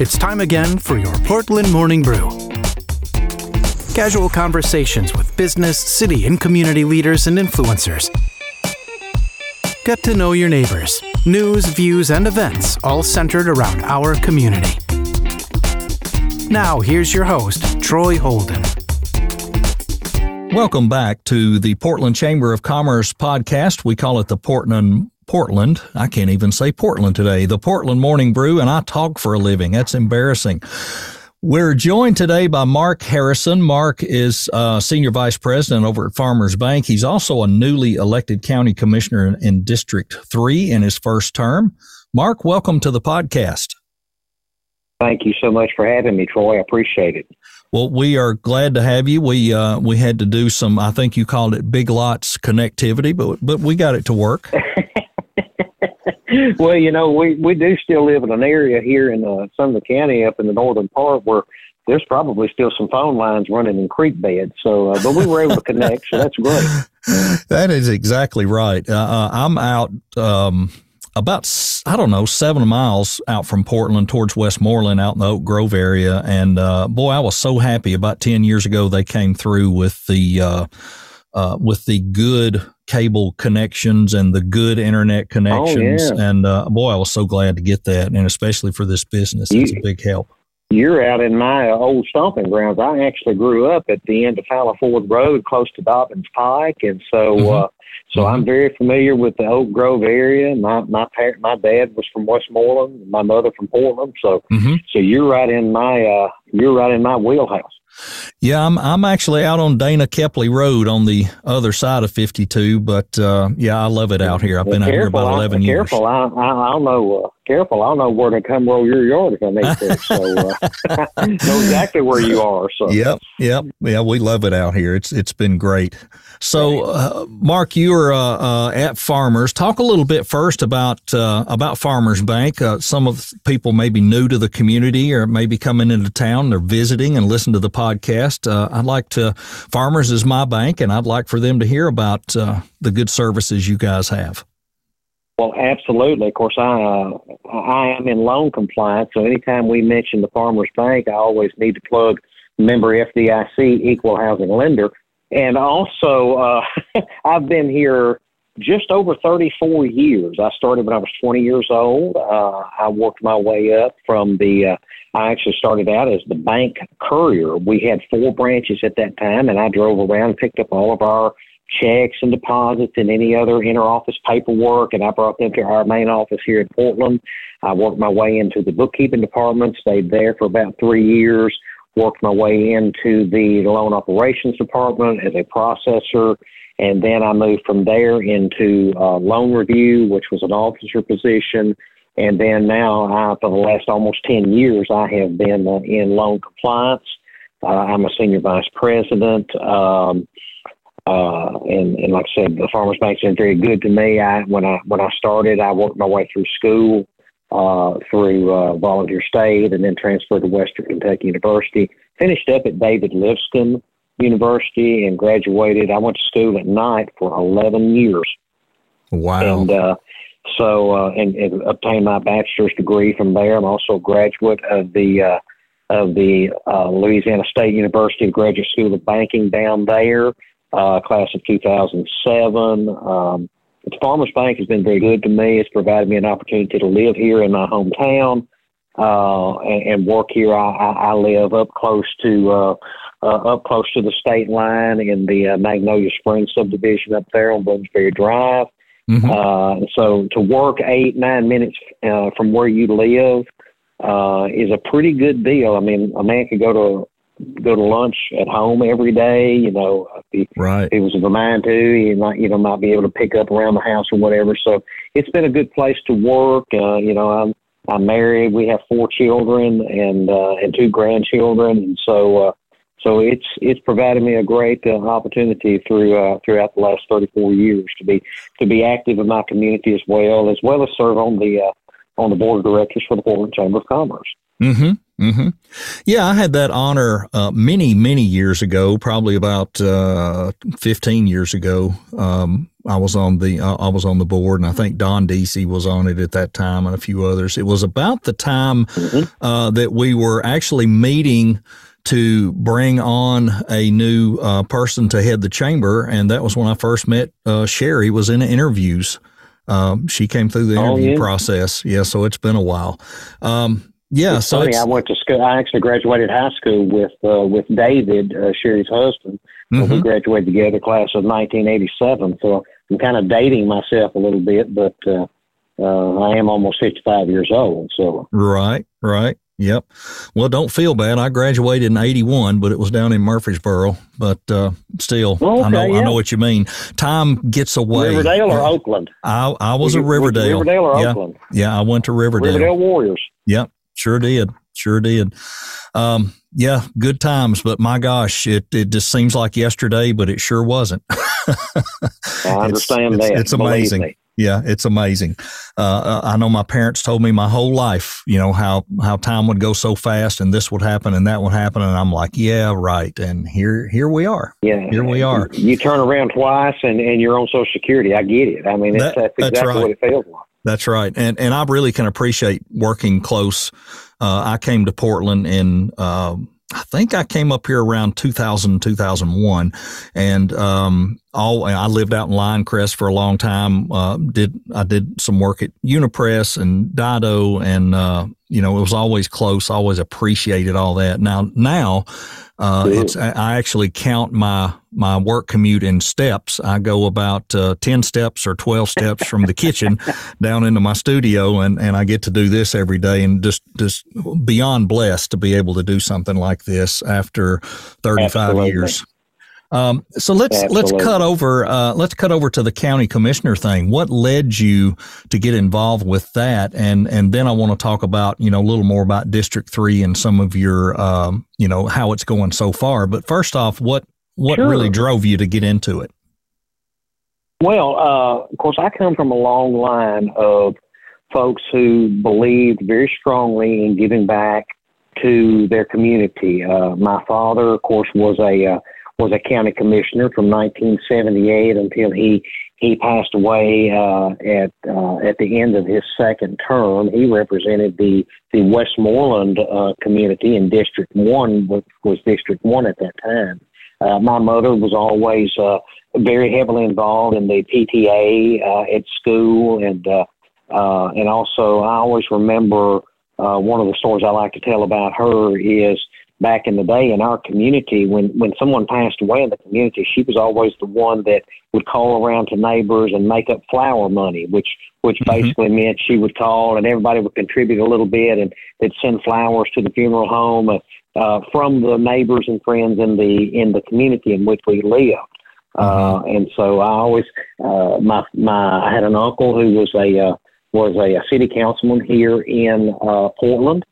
It's time again for your Portland Morning Brew. Casual conversations with business, city, and community leaders and influencers. Get to know your neighbors. News, views, and events all centered around our community. Now, here's your host, Troy Holden. Welcome back to the Portland Chamber of Commerce podcast. We call it the Portland. I can't even say Portland today. The Portland Morning Brew, and I talk for a living. That's embarrassing. We're joined today by Mark Harrison. Mark is Senior Vice President over at Farmers Bank. He's also a newly elected County Commissioner in District 3 in his first term. Mark, welcome to the podcast. Thank you so much for having me, Troy. I appreciate it. Well, we are glad to have you. We had to do some, I think you called it Big Lots connectivity, but we got it to work. Well, you know, we do still live in an area here in Sumner County up in the northern part where there's probably still some phone lines running in creek beds. So, but we were able to connect, so that's great. That is exactly right. I'm out about, I don't know, 7 miles out from Portland towards Westmoreland out in the Oak Grove area. And, boy, I was so happy about 10 years ago they came through with the good cable connections and the good internet connections. Oh, yeah. And boy, I was so glad to get that, and especially for this business, it's a big help. You're out in my old stomping grounds. I actually grew up at the end of Falla Ford Road, close to Dobbins Pike, and so I'm very familiar with the Oak Grove area. My dad was from Westmoreland, my mother from Portland, so so you're right in my wheelhouse. Yeah, I'm actually out on Dana Kepley Road on the other side of 52, but yeah, I love it out here. I've been out here about 11 years. I'll know where to come roll your yard if I make this. So know exactly where you are. So yeah, we love it out here. It's been great. So Mark, you are at Farmers. Talk a little bit first about Farmers Bank. Some of the people may be new to the community or maybe coming into town. They're visiting and listening to the podcast. Farmers is my bank, and I'd like for them to hear about the good services you guys have. Well, absolutely. Of course, I am in loan compliance, so anytime we mention the Farmers Bank, I always need to plug member FDIC, equal housing lender. And also, I've been here just over 34 years. I started when I was 20 years old. I worked my way up from I actually started out as the bank courier. We had 4 branches at that time, and I drove around and picked up all of our checks and deposits and any other interoffice paperwork, and I brought them to our main office here in Portland. I worked my way into the bookkeeping department, stayed there for about 3 years, worked my way into the loan operations department as a processor, and then I moved from there into loan review, which was an officer position. And then now, for the last almost 10 years, I have been in loan compliance. I'm a senior vice president. And like I said, the Farmers Bank's been very good to me. When I started, I worked my way through school, through Volunteer State, and then transferred to Western Kentucky University. Finished up at David Lipscomb University and graduated. I went to school at night for 11 years. Wow. And, so obtained my bachelor's degree from there. I'm also a graduate of the Louisiana State University Graduate School of Banking down there, class of 2007. The Farmers Bank has been very good to me. It's provided me an opportunity to live here in my hometown and work here. I live up close to the state line in the Magnolia Springs subdivision up there on Brunsbury Drive. Mm-hmm. So to work 8-9 minutes from where you live is a pretty good deal. I mean, a man could go to lunch at home every day. You know, if he was of a mind to, he might be able to pick up around the house or whatever. So it's been a good place to work. I'm married. We have 4 children and 2 grandchildren, and so it's provided me a great opportunity throughout the last 34 years to be active in my community as well as serve on the board of directors for the Portland Chamber of Commerce. Mm-hmm. Mm-hmm. Yeah, I had that honor many years ago, probably about 15 years ago. I was on the board, and I think Don Deasy was on it at that time, and a few others. It was about the time that we were actually meeting to bring on a new person to head the chamber, and that was when I first met Sherry. Was in interviews. She came through the interview process. Yeah, so it's been a while. Yeah, it's so funny. I went to school. I actually graduated high school with David, Sherry's husband. Mm-hmm. We graduated together, class of 1987. So I'm kind of dating myself a little bit, but I am almost 55 years old. So right, yep. Well, don't feel bad. I graduated in '81, but it was down in Murfreesboro. But still, okay, I know what you mean. Time gets away. Riverdale or Oakland? I was a Riverdale. Riverdale or Oakland? Yeah, I went to Riverdale. Riverdale Warriors. Yep. Sure did. Yeah, good times, but my gosh, it just seems like yesterday, but it sure wasn't. I understand that. It's amazing. Yeah, it's amazing. I know my parents told me my whole life, you know, how time would go so fast, and this would happen and that would happen, and I'm like, yeah, right. And here we are. Yeah, here we are. You turn around twice, and you're on Social Security. I get it. I mean, that's exactly right. What it feels like. That's right. And I really can appreciate working close. I came to Portland in, I think I came up here around 2000, 2001. And I lived out in Lioncrest for a long time. I did some work at Unipress and Dido, and, it was always close. I always appreciated all that. Now, I actually count my work commute in steps. I go about 10 steps or 12 steps from the kitchen down into my studio, and I get to do this every day, and just beyond blessed to be able to do something like this after 35 Absolutely. Years. So let's cut over. Let's cut over to the county commissioner thing. What led you to get involved with that? And then I want to talk about, a little more about District 3 and some of your, how it's going so far. But first off, what Sure. really drove you to get into it? Well, of course, I come from a long line of folks who believed very strongly in giving back to their community. My father, of course, was a county commissioner from 1978 until he passed away at the end of his second term. He represented the Westmoreland community in District 1, which was District 1 at that time. My mother was always very heavily involved in the PTA at school, and also I always remember one of the stories I like to tell about her is, back in the day in our community, when someone passed away in the community, she was always the one that would call around to neighbors and make up flower money, which mm-hmm. basically meant she would call and everybody would contribute a little bit, and they'd send flowers to the funeral home from the neighbors and friends in the community in which we lived. Mm-hmm. And so I always I had an uncle who was a city councilman here in Portland.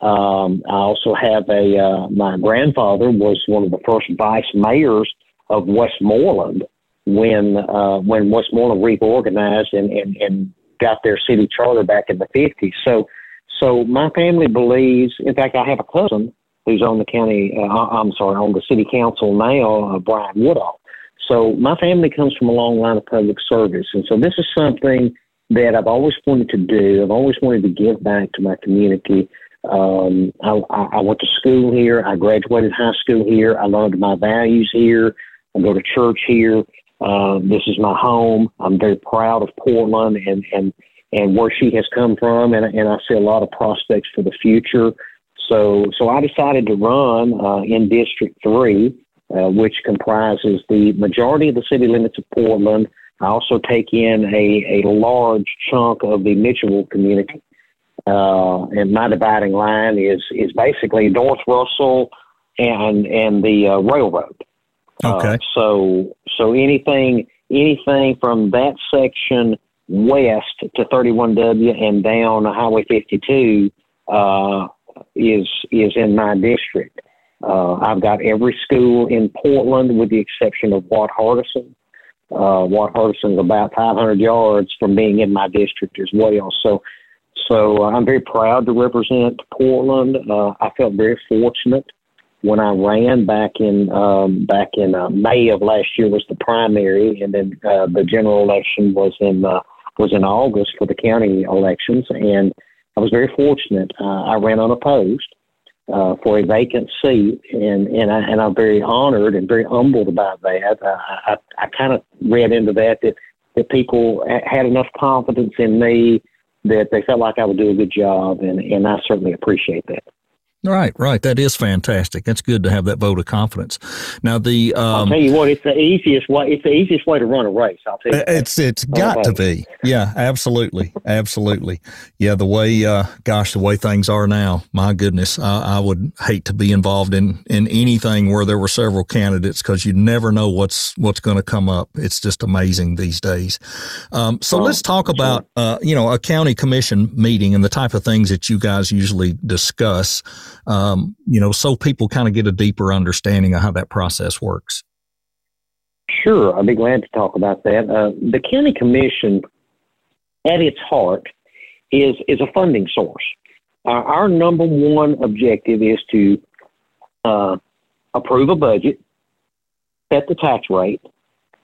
I also have my grandfather was one of the first vice mayors of Westmoreland when Westmoreland reorganized and got their city charter back in the 50s. So my family believes, in fact, I have a cousin who's on the on the city council now, Brian Woodall. So my family comes from a long line of public service. And so this is something that I've always wanted to do. I've always wanted to give back to my community. I went to school here. I graduated high school here. I learned my values here. I go to church here. This is my home. I'm very proud of Portland and where she has come from. And I see a lot of prospects for the future. So I decided to run in District 3, which comprises the majority of the city limits of Portland. I also take in a large chunk of the Mitchell community. And my dividing line is basically North Russell and the railroad. Okay. So anything from that section west to 31W and down Highway 52 is in my district. I've got every school in Portland with the exception of Watt Hardison. Watt Hardison is about 500 yards from being in my district as well. So I'm very proud to represent Portland. I felt very fortunate when I ran back in May of last year was the primary, and then the general election was in August for the county elections, and I was very fortunate. I ran unopposed for a vacant seat, and I'm very honored and very humbled about that. I kind of read into that people had enough confidence in me that they felt like I would do a good job, and I certainly appreciate that. Right. That is fantastic. That's good to have that vote of confidence. Now, I'll tell you what, it's the easiest way to run a race. I'll tell you. It's got to be. Yeah, absolutely. Absolutely. Yeah. The way things are now, my goodness, I would hate to be involved in anything where there were several candidates, because you never know what's going to come up. It's just amazing these days. Let's talk about, a county commission meeting and the type of things that you guys usually discuss. So people kind of get a deeper understanding of how that process works. Sure, I'd be glad to talk about that. The county commission, at its heart, is a funding source. Our number one objective is to approve a budget, set the tax rate,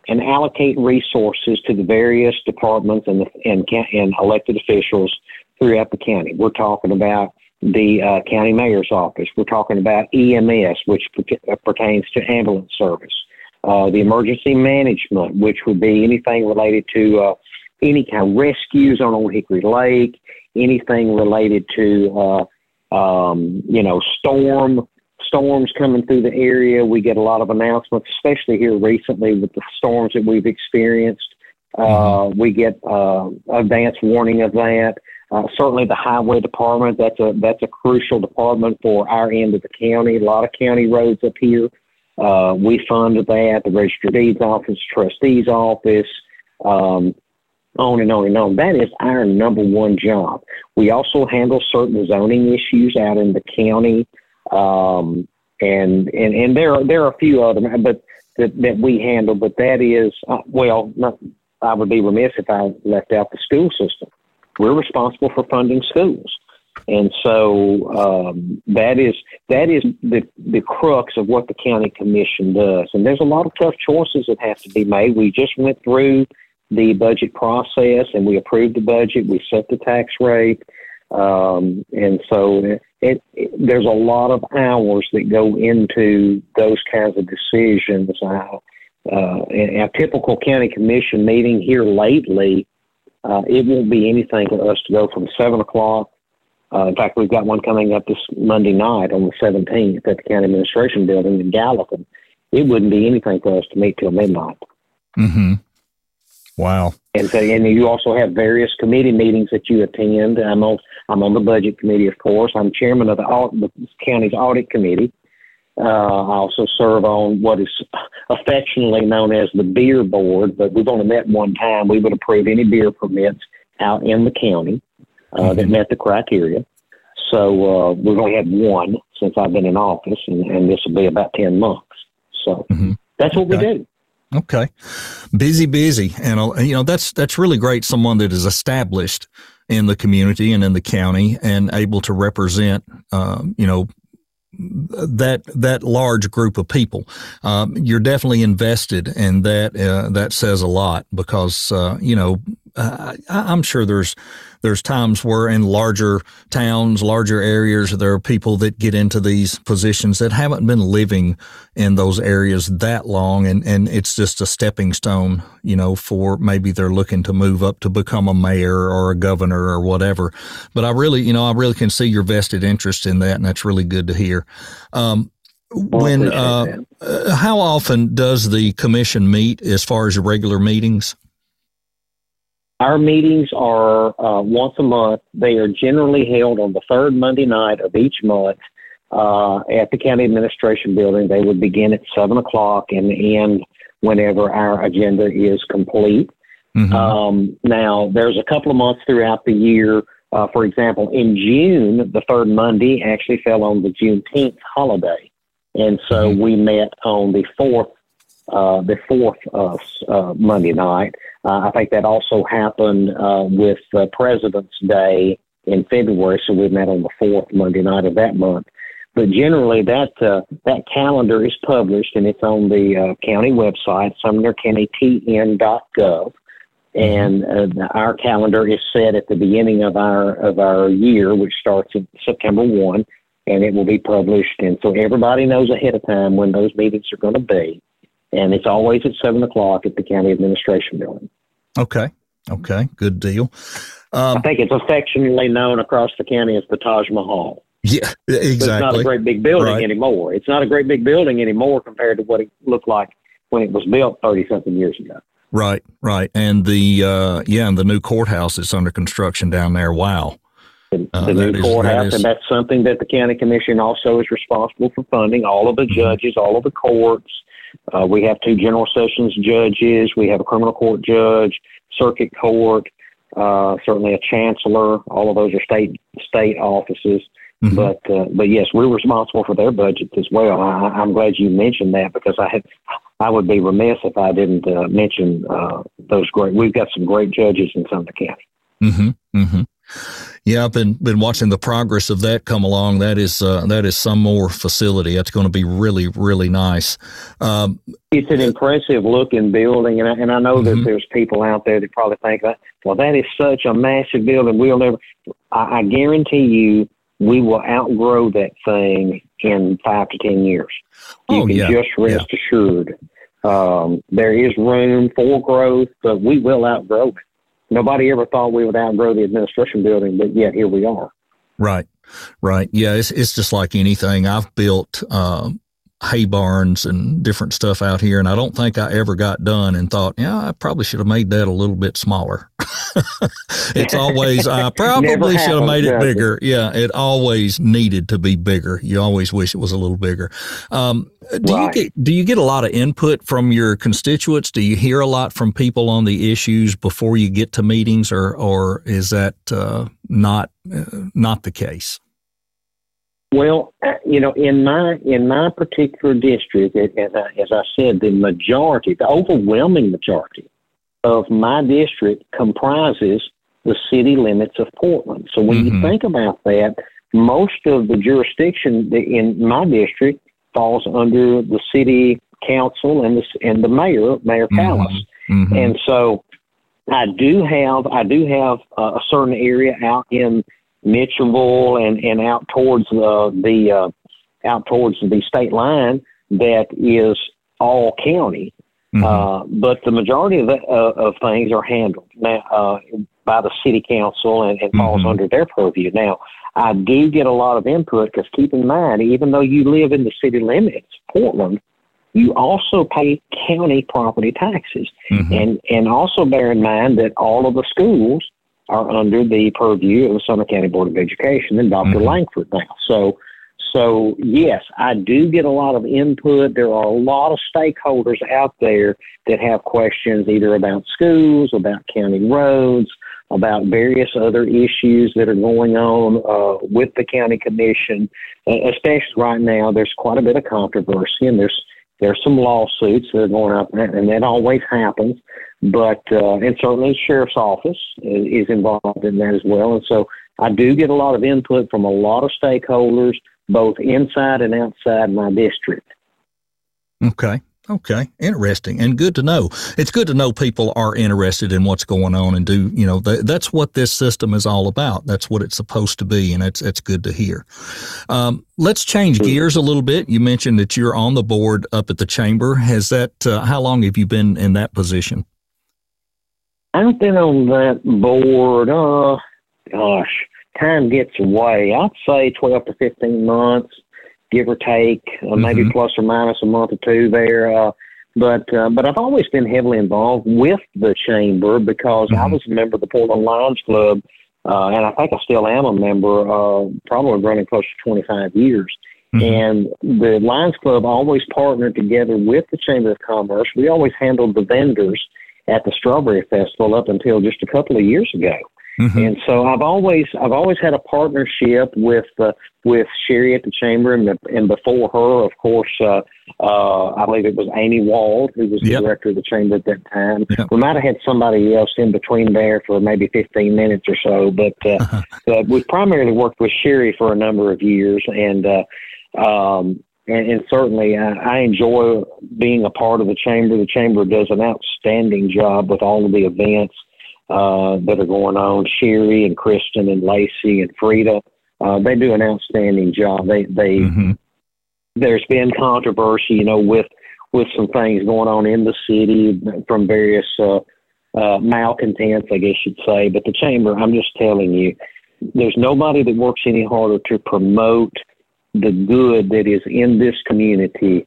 and allocate resources to the various departments and elected officials throughout the county. We're talking about the county mayor's office. We're talking about EMS, which pertains to ambulance service, the emergency management, which would be anything related to any kind of rescues on Old Hickory Lake, anything related to, storms coming through the area. We get a lot of announcements, especially here recently with the storms that we've experienced. We get advance warning of that. Certainly the highway department, that's a crucial department for our end of the county. A lot of county roads up here. We fund that, the Register of Deeds office, trustee's office, on and on and on. That is our number one job. We also handle certain zoning issues out in the county. And there are a few other, but that we handle, but that is, I would be remiss if I left out the school system. We're responsible for funding schools. And so that is the crux of what the county commission does. And there's a lot of tough choices that have to be made. We just went through the budget process, and we approved the budget. We set the tax rate. And so there's a lot of hours that go into those kinds of decisions. In a typical county commission meeting here lately, it won't be anything for us to go from 7 o'clock. In fact, we've got one coming up this Monday night on the 17th at the County Administration Building in Gallatin. It wouldn't be anything for us to meet till midnight. Mm-hmm. Wow. And you also have various committee meetings that you attend. I'm on the budget committee, of course. I'm chairman of the county's audit committee. I also serve on what is affectionately known as the beer board, but we've only met one time. We would approve any beer permits out in the county that met the criteria. So we've only had one since I've been in office, and this will be about 10 months. So that's what we do. Okay. Busy. And, that's really great. Someone that is established in the community and in the county and able to represent, that large group of people. You're definitely invested in that. That says a lot because, I'm sure there's times where in larger towns, larger areas, there are people that get into these positions that haven't been living in those areas that long, and it's just a stepping stone, for maybe they're looking to move up to become a mayor or a governor or whatever. But I really can see your vested interest in that, and that's really good to hear. How often does the commission meet as far as your regular meetings? Our meetings are once a month. They are generally held on the third Monday night of each month at the County Administration Building. They would begin at 7 o'clock and end whenever our agenda is complete. Mm-hmm. Now, there's a couple of months throughout the year. For example, in June, the third Monday actually fell on the Juneteenth holiday. And so we met on the fourth Monday night. I think that also happened with President's Day in February, so we met on the fourth Monday night of that month. But generally, that calendar is published, and it's on the county website, SumnerCountyTN.gov. And our calendar is set at the beginning of our year, which starts in September 1, and it will be published. And so everybody knows ahead of time when those meetings are going to be. And it's always at 7 o'clock at the county administration building. Okay. Okay. Good deal. I think it's affectionately known across the county as the Taj Mahal. Yeah, exactly. But it's not a great big building anymore. It's not a great big building anymore compared to what it looked like when it was built 30-something years ago. Right, right. And the new courthouse that's under construction down there. Wow. The new courthouse, and that's something that the county commission also is responsible for funding. All of the judges, all of the courts. We have 2 general sessions judges. We have a criminal court judge, circuit court, certainly a chancellor. All of those are state offices. Mm-hmm. But yes, we're responsible for their budgets as well. I'm glad you mentioned that, because I would be remiss if I didn't mention those great. We've got some great judges in Sumner County. Mm-hmm. Mm-hmm. Yeah, I've been watching the progress of that come along. That is some more facility. That's going to be really, really nice. It's an impressive looking building, and I know that there's people out there that probably think that, well, that is such a massive building. We'll never. I guarantee you, we will outgrow that thing in 5 to 10 years. You can just rest assured. There is room for growth, but we will outgrow it. Nobody ever thought we would outgrow the administration building, but yet here we are. Right, right. Yeah, it's just like anything. I've built hay barns and different stuff out here, and I don't think I ever got done and thought, I probably should have made that a little bit smaller. It's always, I probably should have made it bigger. Yeah, it always needed to be bigger. You always wish it was a little bigger. Do you get a lot of input from your constituents? Do you hear a lot from people on the issues before you get to meetings, or is that not the case? Well, in my particular district, as I said, the overwhelming majority of my district comprises the city limits of Portland. So when you think about that, most of the jurisdiction in my district falls under the city council and the mayor, Mayor Callis. Mm-hmm. And so I do have a certain area out in Mitchell and out towards the state line that is all county, but the majority of things are handled now by the city council and falls under their purview. Now, I do get a lot of input, because keep in mind, even though you live in the city limits, Portland, you also pay county property taxes, and also bear in mind that all of the schools are under the purview of the Sumner County Board of Education and Dr. Langford now. So yes, I do get a lot of input. There are a lot of stakeholders out there that have questions either about schools, about county roads, about various other issues that are going on with the county commission. Especially right now, there's quite a bit of controversy, and there's some lawsuits that are going up, and that always happens. But and certainly the sheriff's office is involved in that as well. And so I do get a lot of input from a lot of stakeholders, both inside and outside my district. Okay. Okay. Interesting. And good to know. It's good to know people are interested in what's going on and do, that's what this system is all about. That's what it's supposed to be. And it's good to hear. Let's change gears a little bit. You mentioned that you're on the board up at the chamber. Has that, how long have you been in that position? I've been on that board, time gets away. I'd say 12 to 15 months, give or take, maybe plus or minus a month or two there. But I've always been heavily involved with the chamber, because I was a member of the Portland Lions Club, and I think I still am a member, probably running close to 25 years. And the Lions Club always partnered together with the Chamber of Commerce. We always handled the vendors at the Strawberry Festival up until just a couple of years ago. And so I've always had a partnership with Sherry at the chamber, and before her, of course, I believe it was Amy Wald, who was the director of the chamber at that time. We might have had somebody else in between there for maybe 15 minutes or so, but we primarily worked with Sherry for a number of years, and And certainly I enjoy being a part of the chamber. The chamber does an outstanding job with all of the events that are going on. Sherry and Kristen and Lacey and Frida, they do an outstanding job. They mm-hmm. There's been controversy, you know, with some things going on in the city from various malcontents, I guess you'd say. But the chamber, I'm just telling you, there's nobody that works any harder to promote the good that is in this community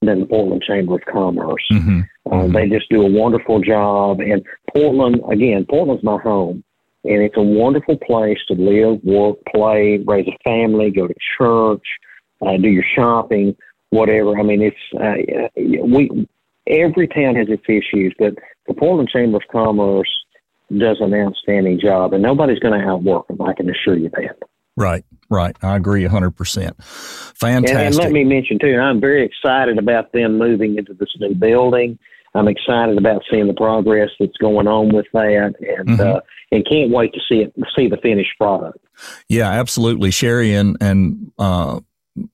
than the Portland Chamber of Commerce. Mm-hmm. They just do a wonderful job. And Portland, again, Portland's my home. And it's a wonderful place to live, work, play, raise a family, go to church, do your shopping, whatever. I mean, it's every town has its issues, but the Portland Chamber of Commerce does an outstanding job, and nobody's going to outwork them, I can assure you that. Right, right. I agree 100%. Fantastic. And let me mention, too, I'm very excited about them moving into this new building. I'm excited about seeing the progress that's going on with that, and can't wait to see the finished product. Yeah, absolutely. Sherry and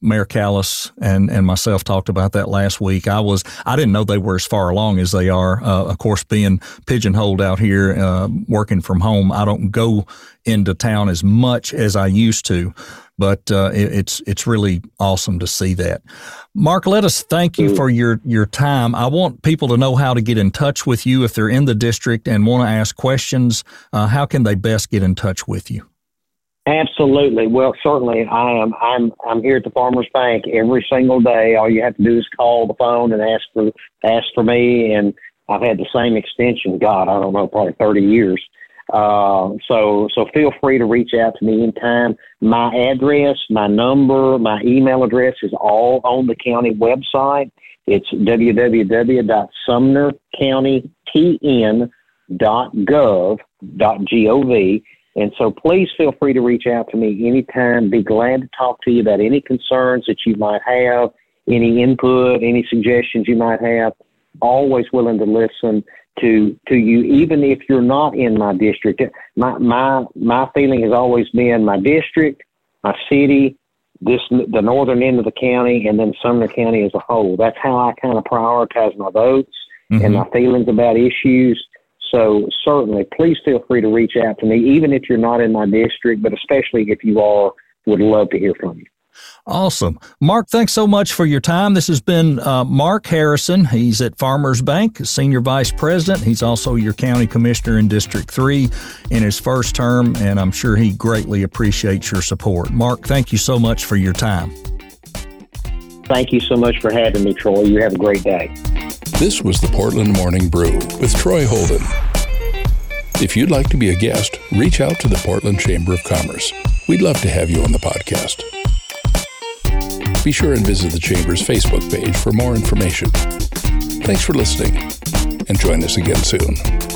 Mayor Callis and myself talked about that last week. I didn't know they were as far along as they are. Of course, being pigeonholed out here, working from home, I don't go into town as much as I used to, but it's really awesome to see that. Mark, let us thank you for your time. I want people to know how to get in touch with you if they're in the district and want to ask questions. How can they best get in touch with you? Absolutely. Well, certainly I am. I'm here at the Farmers Bank every single day. All you have to do is call the phone and ask for me. And I've had the same extension, God, I don't know, probably 30 years. So feel free to reach out to me anytime. My address, my number, my email address is all on the county website. It's www.sumnercountytn.gov. And so please feel free to reach out to me anytime. Be glad to talk to you about any concerns that you might have, any input, any suggestions you might have. Always willing to listen to you, even if you're not in my district. My feeling has always been my district, my city, the northern end of the county, and then Sumner County as a whole. That's how I kind of prioritize my votes and my feelings about issues. So certainly, please feel free to reach out to me, even if you're not in my district, but especially if you are, would love to hear from you. Awesome. Mark, thanks so much for your time. This has been Mark Harrison. He's at Farmers Bank, Senior Vice President. He's also your County Commissioner in District 3 in his first term, and I'm sure he greatly appreciates your support. Mark, thank you so much for your time. Thank you so much for having me, Troy. You have a great day. This was the Portland Morning Brew with Troy Holden. If you'd like to be a guest, reach out to the Portland Chamber of Commerce. We'd love to have you on the podcast. Be sure and visit the Chamber's Facebook page for more information. Thanks for listening, and join us again soon.